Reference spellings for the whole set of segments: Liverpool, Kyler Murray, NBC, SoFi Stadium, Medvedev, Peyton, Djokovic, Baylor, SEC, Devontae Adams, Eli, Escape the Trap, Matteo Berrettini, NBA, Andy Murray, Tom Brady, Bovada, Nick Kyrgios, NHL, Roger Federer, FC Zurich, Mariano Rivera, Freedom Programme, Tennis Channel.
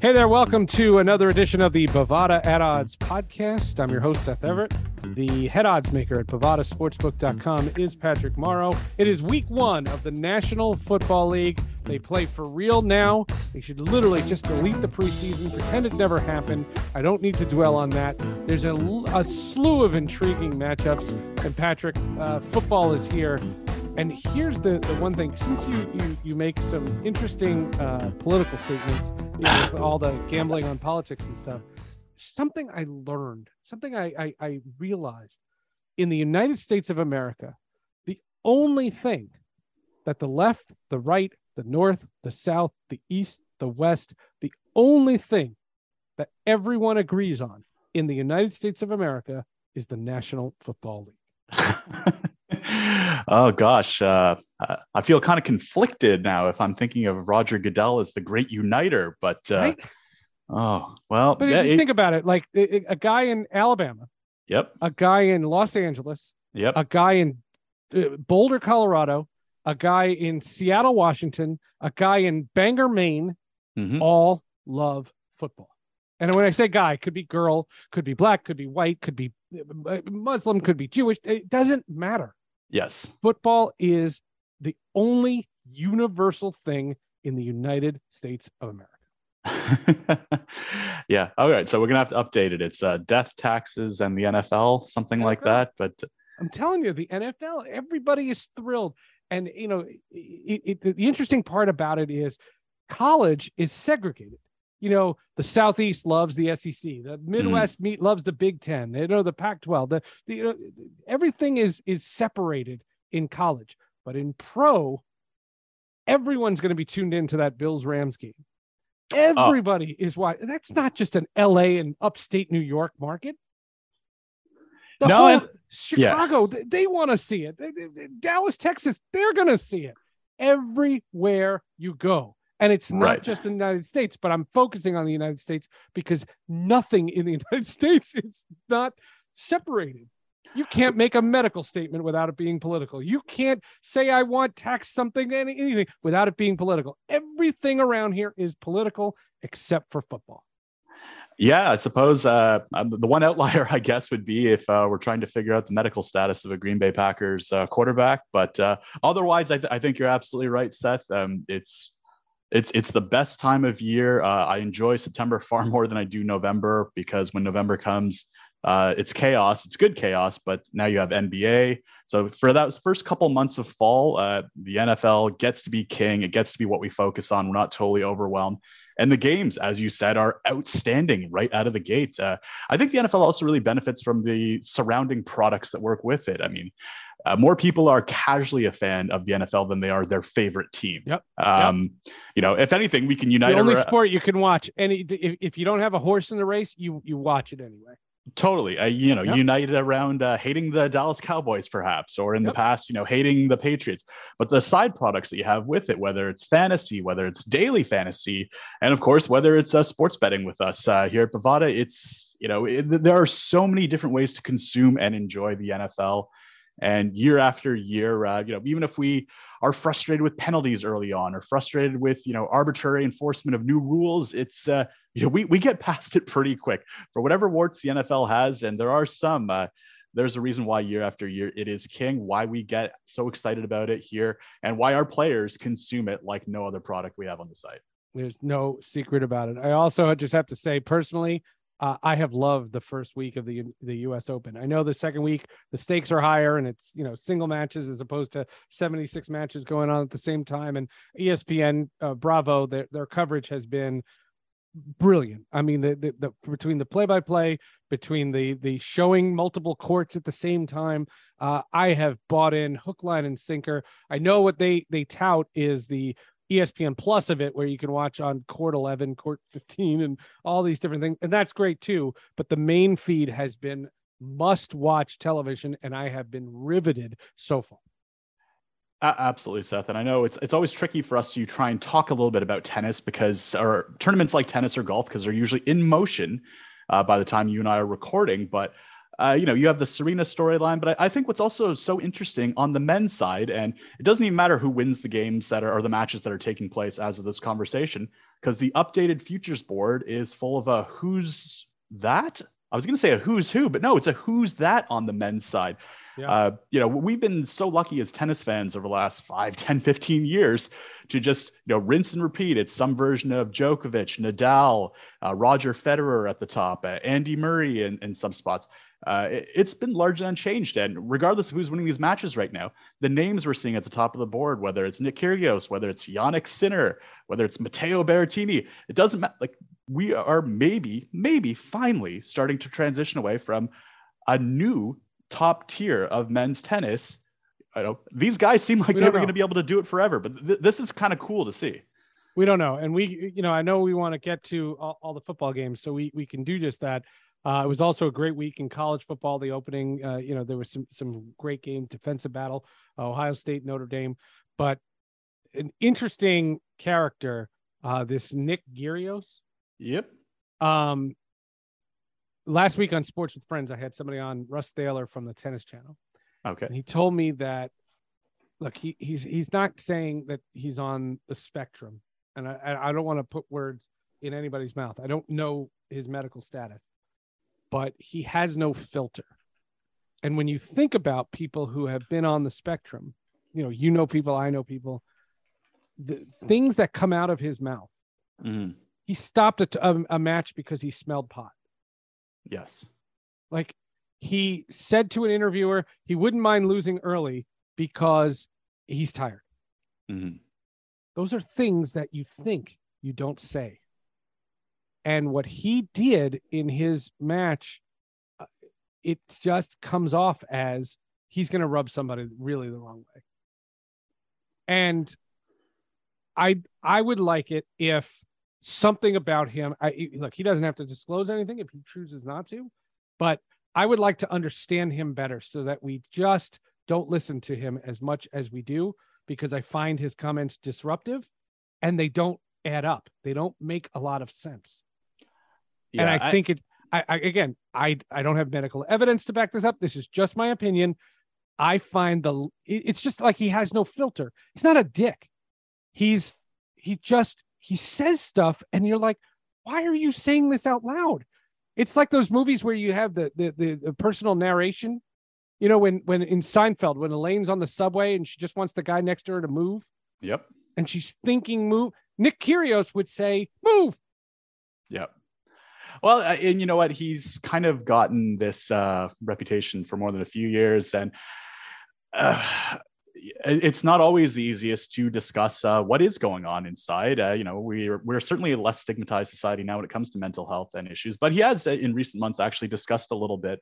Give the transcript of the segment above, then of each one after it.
Hey there, welcome to another edition of the Bovada at Odds podcast. I'm your host, Seth Everett. The head odds maker at Bovadasportsbook.com is Patrick Morrow. It is week one of the National Football League. They play for real now. They should literally just delete the preseason, pretend it never happened. I don't need to dwell on that. There's a slew of intriguing matchups. And Patrick, football is here. And here's the one thing, since you make some interesting political statements, you know, with all the gambling on politics and stuff, something I learned, something I realized in the United States of America, the only thing that the left, the right, the north, the south, the east, the west, the only thing that everyone agrees on in the United States of America is the National Football League. Oh, gosh. I feel kind of conflicted now if I'm thinking of Roger Goodell as the great uniter. But, right? But if you think about it, like a guy in Alabama. Yep. A guy in Los Angeles. Yep. A guy in Boulder, Colorado. A guy in Seattle, Washington. A guy in Bangor, Maine. Mm-hmm. All love football. And when I say guy, could be girl, could be black, could be white, could be Muslim, could be Jewish. It doesn't matter. Yes. Football is the only universal thing in the United States of America. Yeah. All right. So we're going to have to update it. It's death, taxes, and the NFL, something NFL. Like that. But I'm telling you, the NFL, everybody is thrilled. And, you know, the interesting part about it is college is segregated. You know, the Southeast loves the SEC. The Midwest loves the Big Ten. They know the Pac-12. Everything is separated in college. But in pro, everyone's going to be tuned into that Bills-Rams game. Everybody is watching. That's not just an LA and upstate New York market. Chicago, yeah. They want to see it. Dallas, Texas, they're going to see it. Everywhere you go. And it's not just in the United States, but I'm focusing on the United States because nothing in the United States is not separated. You can't make a medical statement without it being political. You can't say I want tax something, anything, without it being political. Everything around here is political except for football. Yeah, I suppose the one outlier, I guess, would be if we're trying to figure out the medical status of a Green Bay Packers quarterback. But otherwise, I think you're absolutely right, Seth. It's the best time of year. I enjoy September far more than I do November because when November comes, it's chaos. It's good chaos, but now you have NBA. So for those first couple months of fall, the NFL gets to be king. It gets to be what we focus on. We're not totally overwhelmed. And the games, as you said, are outstanding right out of the gate. I think the NFL also really benefits from the surrounding products that work with it. I mean, more people are casually a fan of the NFL than they are their favorite team. Yep. You know, if anything, we can unite. It's the only sport you can watch. And if you don't have a horse in the race, you watch it anyway. Totally. You know, united around hating the Dallas Cowboys, perhaps, or in the past, you know, hating the Patriots. But the side products that you have with it, whether it's fantasy, whether it's daily fantasy, and of course, whether it's sports betting with us here at Bovada, it's, you know, there are so many different ways to consume and enjoy the NFL. And year after year, you know, even if we are frustrated with penalties early on or frustrated with, you know, arbitrary enforcement of new rules, it's, you know, we get past it pretty quick for whatever warts the NFL has. And there are some, there's a reason why year after year it is king, why we get so excited about it here and why our players consume it like no other product we have on the site. There's no secret about it. I also just have to say personally, I have loved the first week of the U.S. Open. I know the second week, the stakes are higher and it's, you know, single matches as opposed to 76 matches going on at the same time. And ESPN, Bravo, their coverage has been brilliant. I mean, the between the play-by-play, between the showing multiple courts at the same time, I have bought in hook, line, and sinker. I know what they tout is the ESPN Plus of it, where you can watch on court 11, court 15, and all these different things. And that's great too. But the main feed has been must watch television. And I have been riveted so far. Absolutely, Seth. And I know it's always tricky for us to try and talk a little bit about tennis because or tournaments like tennis or golf, because they're usually in motion by the time you and I are recording. But you know, you have the Serena storyline, but I think what's also so interesting on the men's side, and it doesn't even matter who wins the games that are, or the matches that are taking place as of this conversation, because the updated futures board is full of a who's that? I was going to say a who's who, but no, it's a who's that on the men's side. Yeah. You know, we've been so lucky as tennis fans over the last 5, 10, 15 years to just, you know, rinse and repeat. It's some version of Djokovic, Nadal, Roger Federer at the top, Andy Murray in some spots. It's been largely unchanged. And regardless of who's winning these matches right now, the names we're seeing at the top of the board, whether it's Nick Kyrgios, whether it's Jannik Sinner, whether it's Matteo Berrettini, it doesn't matter. Like, we are maybe finally starting to transition away from a new top tier of men's tennis. I don't, these guys seem like they were going to be able to do it forever, but this is kind of cool to see. We don't know. And we, you know, I know we want to get to all the football games, so we can do just that. It was also a great week in college football. The opening, you know, there was some great game, defensive battle, Ohio State, Notre Dame, but an interesting character, this Nick Kyrgios. Yep. Last week on Sports with Friends, I had somebody on, Russ Thaler from the Tennis Channel. Okay. And he told me that, look, he's not saying that he's on the spectrum. And I don't want to put words in anybody's mouth. I don't know his medical status, but he has no filter. And when you think about people who have been on the spectrum, you know people, I know people, the things that come out of his mouth. Mm-hmm. He stopped a match because he smelled pot. Yes. Like, he said to an interviewer, he wouldn't mind losing early because he's tired. Mm-hmm. Those are things that you think you don't say. And what he did in his match, it just comes off as he's going to rub somebody really the wrong way. And I would like it if something about him, look, he doesn't have to disclose anything if he chooses not to, but I would like to understand him better so that we just don't listen to him as much as we do, because I find his comments disruptive and they don't add up. They don't make a lot of sense. Yeah, and I think I don't have medical evidence to back this up. This is just my opinion. I find it's just like he has no filter. He's not a dick. He says stuff and you're like, why are you saying this out loud? It's like those movies where you have the personal narration, you know, when in Seinfeld, when Elaine's on the subway and she just wants the guy next to her to move. Yep. And she's thinking move. Nick Kyrgios would say move. Yep. Well, and you know what? He's kind of gotten this reputation for more than a few years, and it's not always the easiest to discuss what is going on inside. You know, we're certainly a less stigmatized society now when it comes to mental health and issues, but he has in recent months actually discussed a little bit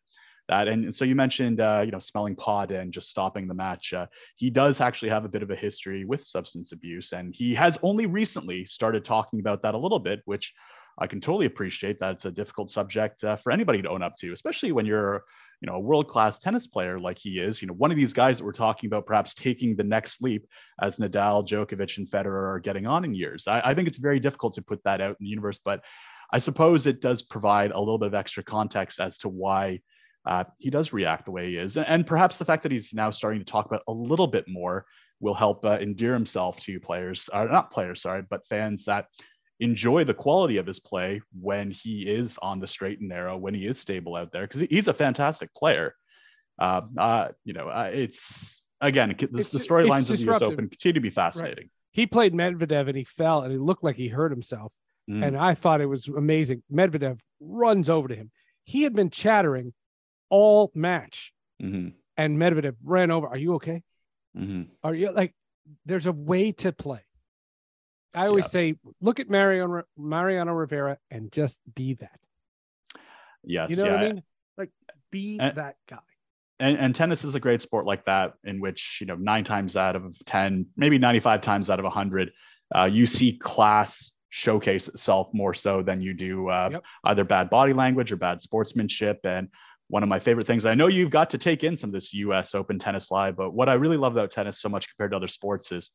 that. And so you mentioned, you know, smelling pot and just stopping the match. He does actually have a bit of a history with substance abuse, and he has only recently started talking about that a little bit, which I can totally appreciate. That it's a difficult subject for anybody to own up to, especially when you're, you know, a world-class tennis player like he is. You know, one of these guys that we're talking about perhaps taking the next leap as Nadal, Djokovic, and Federer are getting on in years. I think it's very difficult to put that out in the universe, but I suppose it does provide a little bit of extra context as to why he does react the way he is. And perhaps the fact that he's now starting to talk about a little bit more will help endear himself to players, or not players, sorry, but fans that enjoy the quality of his play when he is on the straight and narrow, when he is stable out there, because he's a fantastic player. You know, it's, again, the storylines of the US Open continue to be fascinating. Right. He played Medvedev and he fell and it looked like he hurt himself. Mm. And I thought it was amazing. Medvedev runs over to him. He had been chattering all match, mm-hmm. and Medvedev ran over. Are you okay? Mm-hmm. Are you like, there's a way to play. I always say, look at Mariano Rivera and just be that. Yes. You know what I mean? Like, be that guy. And tennis is a great sport like that, in which, you know, 9 times out of 10, maybe 95 times out of 100, you see class showcase itself more so than you do either bad body language or bad sportsmanship. And one of my favorite things, I know you've got to take in some of this US Open tennis live, but what I really love about tennis so much compared to other sports is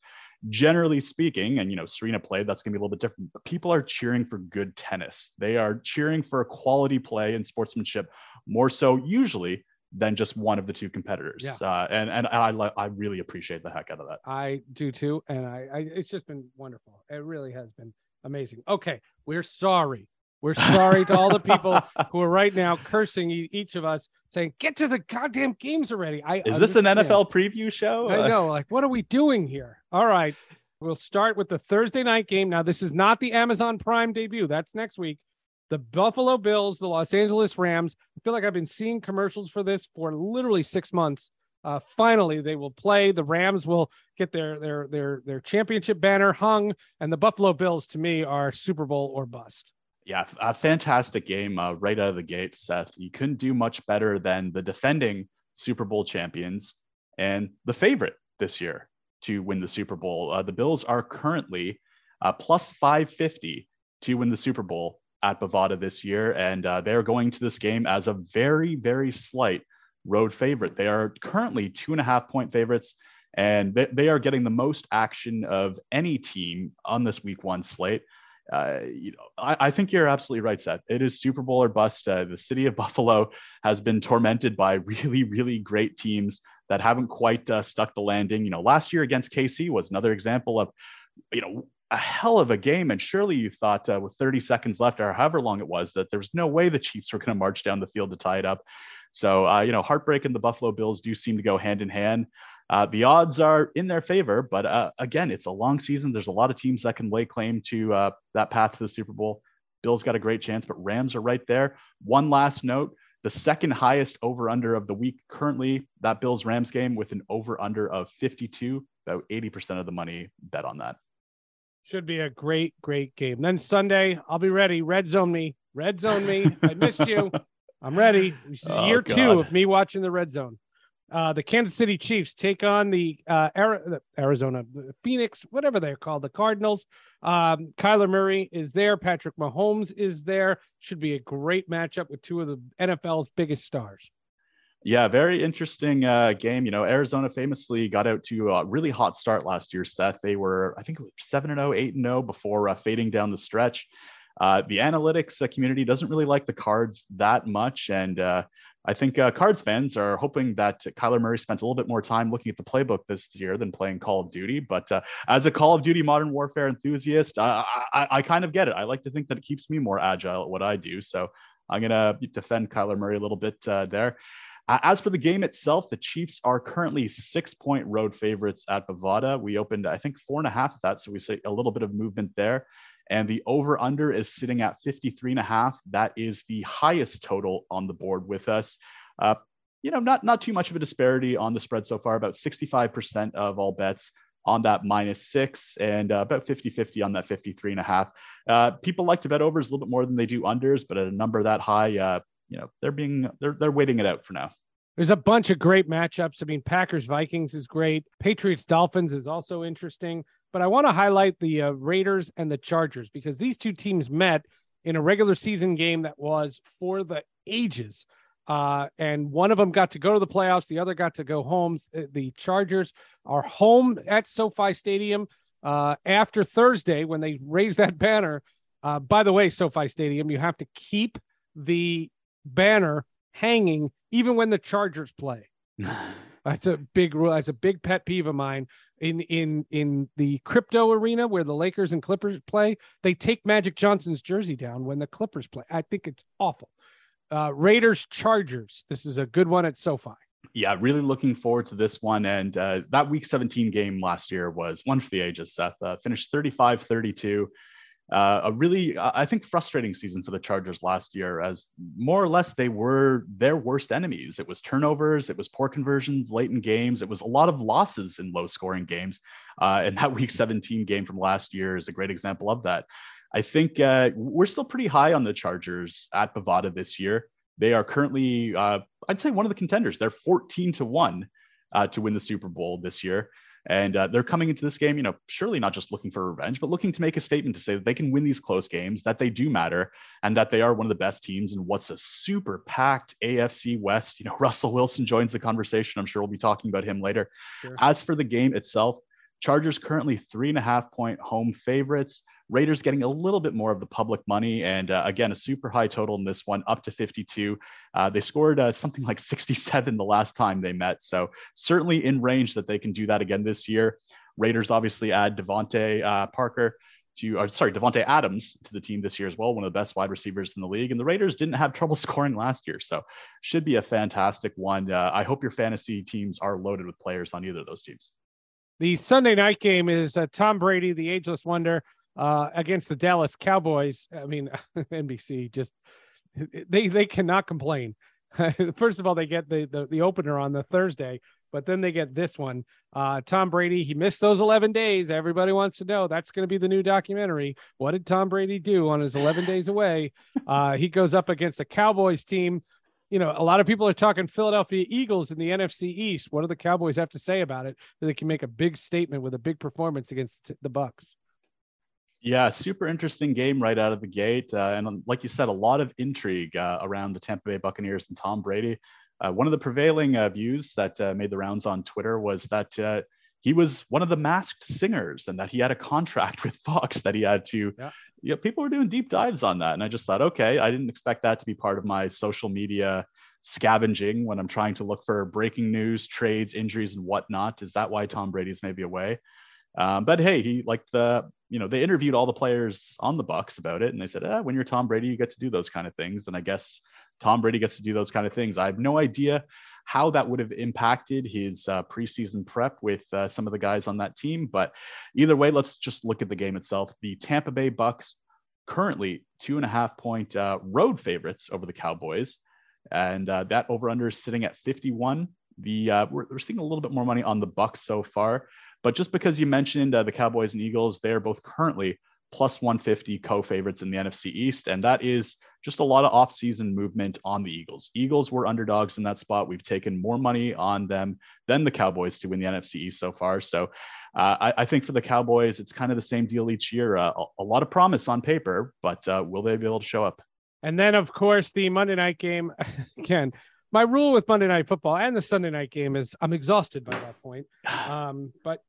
generally speaking, and, you know, Serena played, that's going to be a little bit different, but people are cheering for good tennis. They are cheering for quality play and sportsmanship more so usually than just one of the two competitors. Yeah. And I really appreciate the heck out of that. I do too. And I it's just been wonderful. It really has been amazing. Okay. We're sorry. We're sorry to all the people who are right now cursing each of us, saying, get to the goddamn games already. Is this an NFL preview show? I know. Like, what are we doing here? All right. We'll start with the Thursday night game. Now, this is not the Amazon Prime debut. That's next week. The Buffalo Bills, the Los Angeles Rams. I feel like I've been seeing commercials for this for literally 6 months. Finally, they will play. The Rams will get their championship banner hung. And the Buffalo Bills, to me, are Super Bowl or bust. Yeah, a fantastic game right out of the gate, Seth. You couldn't do much better than the defending Super Bowl champions and the favorite this year to win the Super Bowl. The Bills are currently plus 550 to win the Super Bowl at Bovada this year, and they're going to this game as a very, very slight road favorite. They are currently 2.5-point favorites, and they are getting the most action of any team on this Week 1 slate. I think you're absolutely right, Seth. It is Super Bowl or bust. The city of Buffalo has been tormented by really, really great teams that haven't quite stuck the landing. You know, last year against KC was another example of, you know, a hell of a game. And surely you thought with 30 seconds left or however long it was that there was no way the Chiefs were going to march down the field to tie it up. So, you know, heartbreak and the Buffalo Bills do seem to go hand in hand. The odds are in their favor, but again, it's a long season. There's a lot of teams that can lay claim to that path to the Super Bowl. Bills got a great chance, but Rams are right there. One last note, the second highest over-under of the week currently, that Bills-Rams game with an over-under of 52, about 80% of the money bet on that. Should be a great, great game. Then Sunday, I'll be ready. Red zone me. I missed you. I'm ready. This is year two of me watching the red zone. The Kansas City Chiefs take on the Arizona, Phoenix, whatever they're called, the Cardinals. Kyler Murray is there. Patrick Mahomes is there. Should be a great matchup with two of the NFL's biggest stars. Yeah, very interesting game. You know, Arizona famously got out to a really hot start last year, Seth. They were, I think, 7-0, 8-0 before fading down the stretch. The analytics community doesn't really like the Cards that much, and I think Cards fans are hoping that Kyler Murray spent a little bit more time looking at the playbook this year than playing Call of Duty. But as a Call of Duty Modern Warfare enthusiast, I kind of get it. I like to think that it keeps me more agile at what I do. So I'm going to defend Kyler Murray a little bit there. As for the game itself, the Chiefs are currently 6-point road favorites at Bovada. We opened, I think, 4.5 of that. So we see a little bit of movement there. And the over-under is sitting at 53.5. That is the highest total on the board with us. You know, not too much of a disparity on the spread so far, about 65% of all bets on that -6 and about 50-50 on that 53.5. People like to bet overs a little bit more than they do unders, but at a number that high, you know, they're waiting it out for now. There's a bunch of great matchups. I mean, Packers-Vikings is great. Patriots-Dolphins is also interesting. But I want to highlight the Raiders and the Chargers, because these two teams met in a regular season game that was for the ages. And one of them got to go to the playoffs. The other got to go home. The Chargers are home at SoFi Stadium after Thursday when they raise that banner. By the way, SoFi Stadium, you have to keep the banner hanging even when the Chargers play. That's a big rule. That's a big pet peeve of mine. In the crypto arena where the Lakers and Clippers play, they take Magic Johnson's jersey down when the Clippers play. I think it's awful. Raiders, Chargers. This is a good one at SoFi. Yeah, really looking forward to this one. And that Week 17 game last year was one for the ages, Seth. Finished 35-32. A really, I think, frustrating season for the Chargers last year, as more or less they were their worst enemies. It was turnovers, it was poor conversions late in games, it was a lot of losses in low-scoring games, and that Week 17 game from last year is a great example of that. I think we're still pretty high on the Chargers at Bovada this year. They are currently, I'd say, one of the contenders. They're 14-1 to win the Super Bowl this year. And they're coming into this game, you know, surely not just looking for revenge, but looking to make a statement to say that they can win these close games, that they do matter, and that they are one of the best teams in what's a super packed AFC West. You know, Russell Wilson joins the conversation. I'm sure we'll be talking about him later. Sure. As for the game itself, Chargers currently 3.5-point home favorites. Raiders getting a little bit more of the public money. And again, a super high total in this one, up to 52. They scored something like 67 the last time they met. So certainly in range that they can do that again this year. Raiders obviously add Devontae Adams to the team this year as well. One of the best wide receivers in the league, and the Raiders didn't have trouble scoring last year. So should be a fantastic one. I hope your fantasy teams are loaded with players on either of those teams. The Sunday night game is Tom Brady, the ageless wonder, against the Dallas Cowboys. I mean, NBC just, they cannot complain. First of all, they get the opener on the Thursday, but then they get this one. Tom Brady, he missed those 11 days. Everybody wants to know. That's going to be the new documentary. What did Tom Brady do on his 11 days away? He goes up against the Cowboys team. You know, a lot of people are talking Philadelphia Eagles in the NFC East. What do the Cowboys have to say about it? That they can make a big statement with a big performance against the Bucks. Yeah, super interesting game right out of the gate. And like you said, a lot of intrigue around the Tampa Bay Buccaneers and Tom Brady. One of the prevailing views that made the rounds on Twitter was that he was one of the masked singers and that he had a contract with Fox that he had to, people were doing deep dives on that. And I just thought, okay, I didn't expect that to be part of my social media scavenging when I'm trying to look for breaking news, trades, injuries, and whatnot. Is that why Tom Brady's maybe away? But hey, they interviewed all the players on the Bucks about it. And they said, when you're Tom Brady, you get to do those kind of things. And I guess Tom Brady gets to do those kind of things. I have no idea how that would have impacted his preseason prep with some of the guys on that team. But either way, let's just look at the game itself. The Tampa Bay Bucks currently 2.5-point road favorites over the Cowboys. And that over-under is sitting at 51. We're seeing a little bit more money on the Bucks so far. But just because you mentioned the Cowboys and Eagles, they're both currently plus 150 co-favorites in the NFC East. And that is just a lot of off-season movement on the Eagles. Eagles were underdogs in that spot. We've taken more money on them than the Cowboys to win the NFC East so far. So I think for the Cowboys, it's kind of the same deal each year. A lot of promise on paper, but will they be able to show up? And then, of course, the Monday night game. Again, my rule with Monday Night Football and the Sunday night game is I'm exhausted by that point. But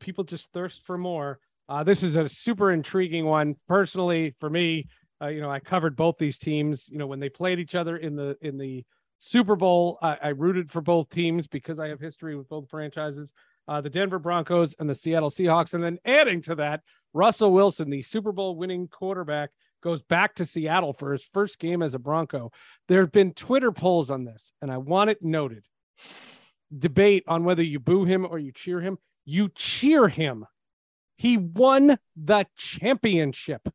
people just thirst for more. This is a super intriguing one personally for me. I covered both these teams, when they played each other in the Super Bowl. I rooted for both teams because I have history with both franchises, the Denver Broncos and the Seattle Seahawks. And then adding to that, Russell Wilson, the Super Bowl winning quarterback, goes back to Seattle for his first game as a Bronco. There have been Twitter polls on this, and I want it noted. Debate on whether you boo him or you cheer him. You cheer him. He won the championship.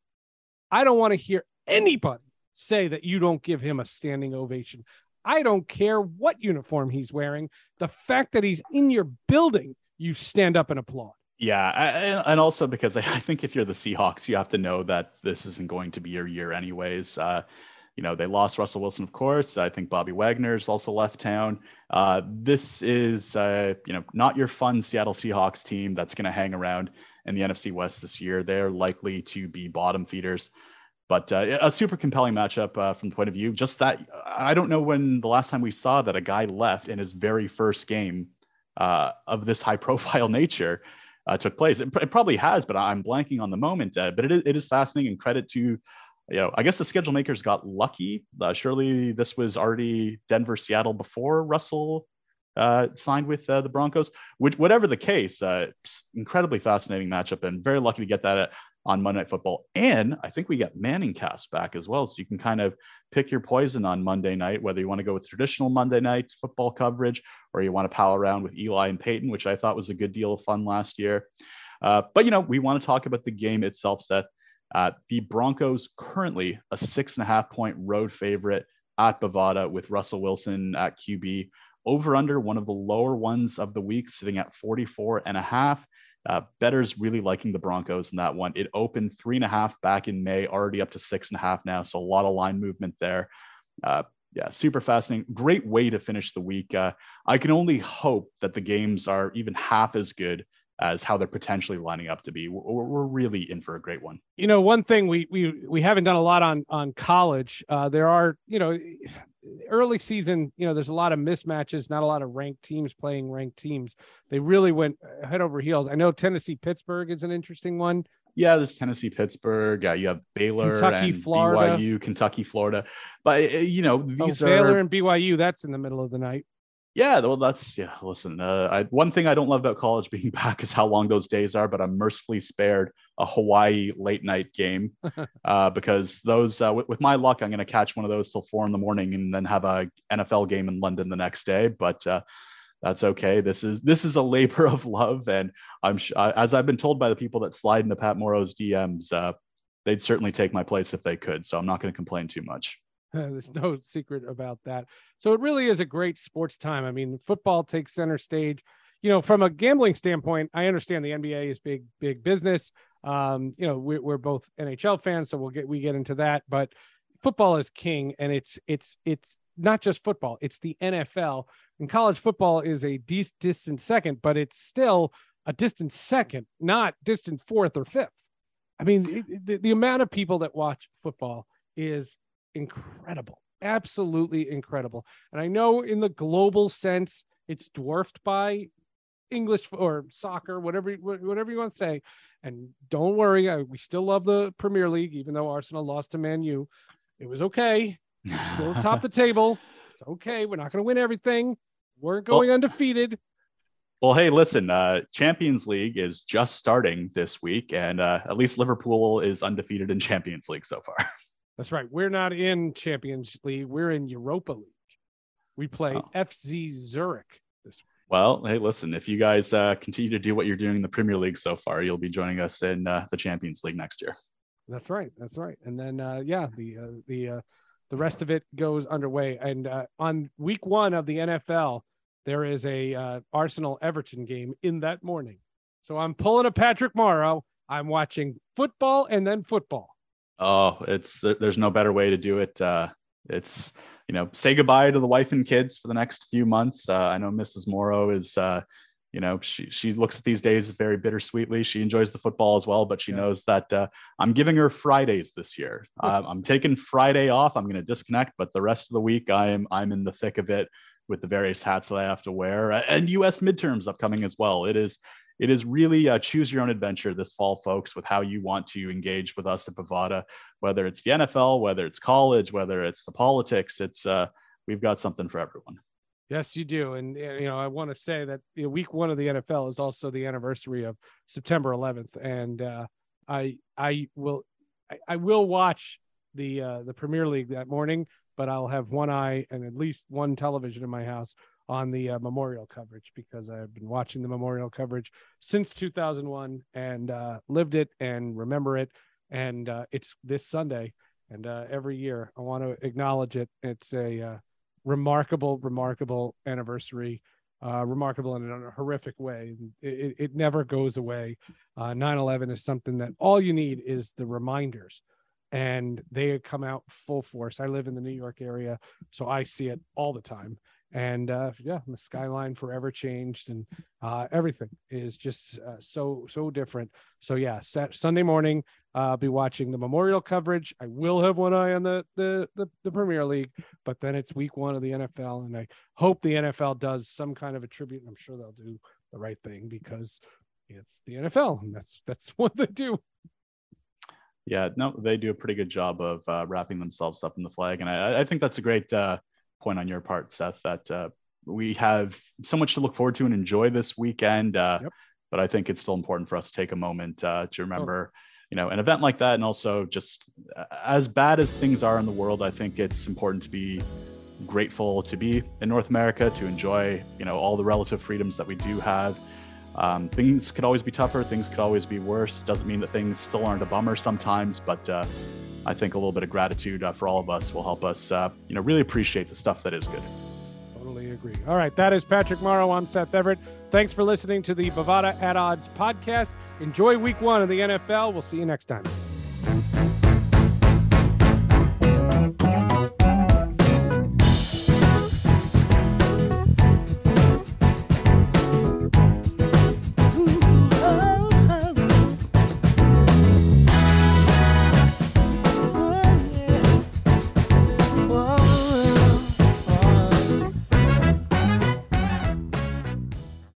I don't want to hear anybody say that you don't give him a standing ovation. I don't care what uniform he's wearing. The fact that he's in your building, you stand up and applaud. Yeah. And also because I think if you're the Seahawks, you have to know that this isn't going to be your year anyways. They lost Russell Wilson, of course. I think Bobby Wagner's also left town. This is, not your fun Seattle Seahawks team that's going to hang around in the NFC West this year. They're likely to be bottom feeders, but a super compelling matchup from the point of view. Just that I don't know when the last time we saw that a guy left in his very first game of this high profile nature took place. It probably has, but I'm blanking on the moment. But it is fascinating, and credit to I guess the schedule makers got lucky. Surely this was already Denver, Seattle before Russell signed with the Broncos, which, whatever the case, incredibly fascinating matchup, and very lucky to get that on Monday Night Football. And I think we got Manningcast back as well. So you can kind of pick your poison on Monday night, whether you want to go with traditional Monday night football coverage, or you want to pal around with Eli and Peyton, which I thought was a good deal of fun last year. But, we want to talk about the game itself, Seth. The Broncos currently a 6.5-point road favorite at Bovada with Russell Wilson at QB. Over under one of the lower ones of the week, sitting at 44.5. Bettors really liking the Broncos in that one. It opened 3.5 back in May, already up to 6.5 now. So a lot of line movement there. Super fascinating. Great way to finish the week. I can only hope that the games are even half as good as how they're potentially lining up to be. We're really in for a great one. One thing we haven't done a lot on college. There are, early season, you know, there's a lot of mismatches, not a lot of ranked teams playing ranked teams. They really went head over heels. I know Tennessee Pittsburgh is an interesting one. Yeah, there's Tennessee Pittsburgh. You have Baylor, Kentucky, and Florida. BYU, Kentucky, Florida. But, you know, these are Baylor and BYU. That's in the middle of the night. Yeah, well, that's, yeah, listen, one thing I don't love about college being back is how long those days are, but I'm mercifully spared a Hawaii late night game because those, with my luck, I'm going to catch one of those till 4 a.m. and then have a NFL game in London the next day. But that's okay. This is a labor of love. And as I've been told by the people that slide into Pat Morrow's DMs, they'd certainly take my place if they could. So I'm not going to complain too much. There's no secret about that. So it really is a great sports time. I mean, football takes center stage. You know, from a gambling standpoint, I understand the NBA is big, big business. You know, we're both NHL fans, so we get into that. But football is king, and it's not just football; it's the NFL. And college football is a distant second, but it's still a distant second, not distant fourth or fifth. I mean, the amount of people that watch football is incredible, absolutely incredible. And I know in the global sense, it's dwarfed by English or soccer, whatever you want to say. And don't worry, we still love the Premier League, even though Arsenal lost to Man U. It was okay. We're still atop the table. It's okay. We're not going to win everything. We're going undefeated. Well, hey, listen, Champions League is just starting this week, and at least Liverpool is undefeated in Champions League so far. That's right. We're not in Champions League. We're in Europa League. We play FC Zurich this week. Well, hey, listen, if you guys continue to do what you're doing in the Premier League so far, you'll be joining us in the Champions League next year. That's right. That's right. And then, the rest of it goes underway. And on week one of the NFL, there is a Arsenal-Everton game in that morning. So I'm pulling a Patrick Morrow. I'm watching football and then football. Oh, there's no better way to do it. It's, you know, say goodbye to the wife and kids for the next few months. I know Mrs. Morrow is, you know, she looks at these days very bittersweetly. She enjoys the football as well, but she knows that I'm giving her Fridays this year. I'm taking Friday off. I'm going to disconnect, but the rest of the week I'm in the thick of it with the various hats that I have to wear, and U.S. midterms upcoming as well. It is really choose your own adventure this fall, folks, with how you want to engage with us at Bovada, whether it's the NFL, whether it's college, whether it's the politics. It's we've got something for everyone. Yes, you do. And, you know, I want to say that week one of the NFL is also the anniversary of September 11th. And I will watch the Premier League that morning, but I'll have one eye and at least one television in my house on the memorial coverage, because I've been watching the memorial coverage since 2001 and lived it and remember it. And it's this Sunday, and every year I want to acknowledge it. It's a remarkable anniversary, remarkable in a horrific way. It never goes away. 9/11 is something that all you need is the reminders, and they come out full force. I live in the New York area, so I see it all the time. And the skyline forever changed, and everything is just so different. So yeah, Sunday morning, I'll be watching the memorial coverage. I will have one eye on the Premier League, but then it's week one of the NFL, and I hope the NFL does some kind of a tribute. And I'm sure they'll do the right thing, because it's the NFL, and that's what they do. Yeah, no, they do a pretty good job of wrapping themselves up in the flag, and I think that's a great point on your part, Seth, that we have so much to look forward to and enjoy this weekend. But I think it's still important for us to take a moment to remember, you know, an event like that. And also, just as bad as things are in the world, I think it's important to be grateful to be in North America, to enjoy, you know, all the relative freedoms that we do have. Things could always be tougher. Things could always be worse. Doesn't mean that things still aren't a bummer sometimes, but I think a little bit of gratitude for all of us will help us, you know, really appreciate the stuff that is good. Totally agree. All right. That is Patrick Morrow. I'm Seth Everett. Thanks for listening to the Bovada at Odds podcast. Enjoy week one of the NFL. We'll see you next time.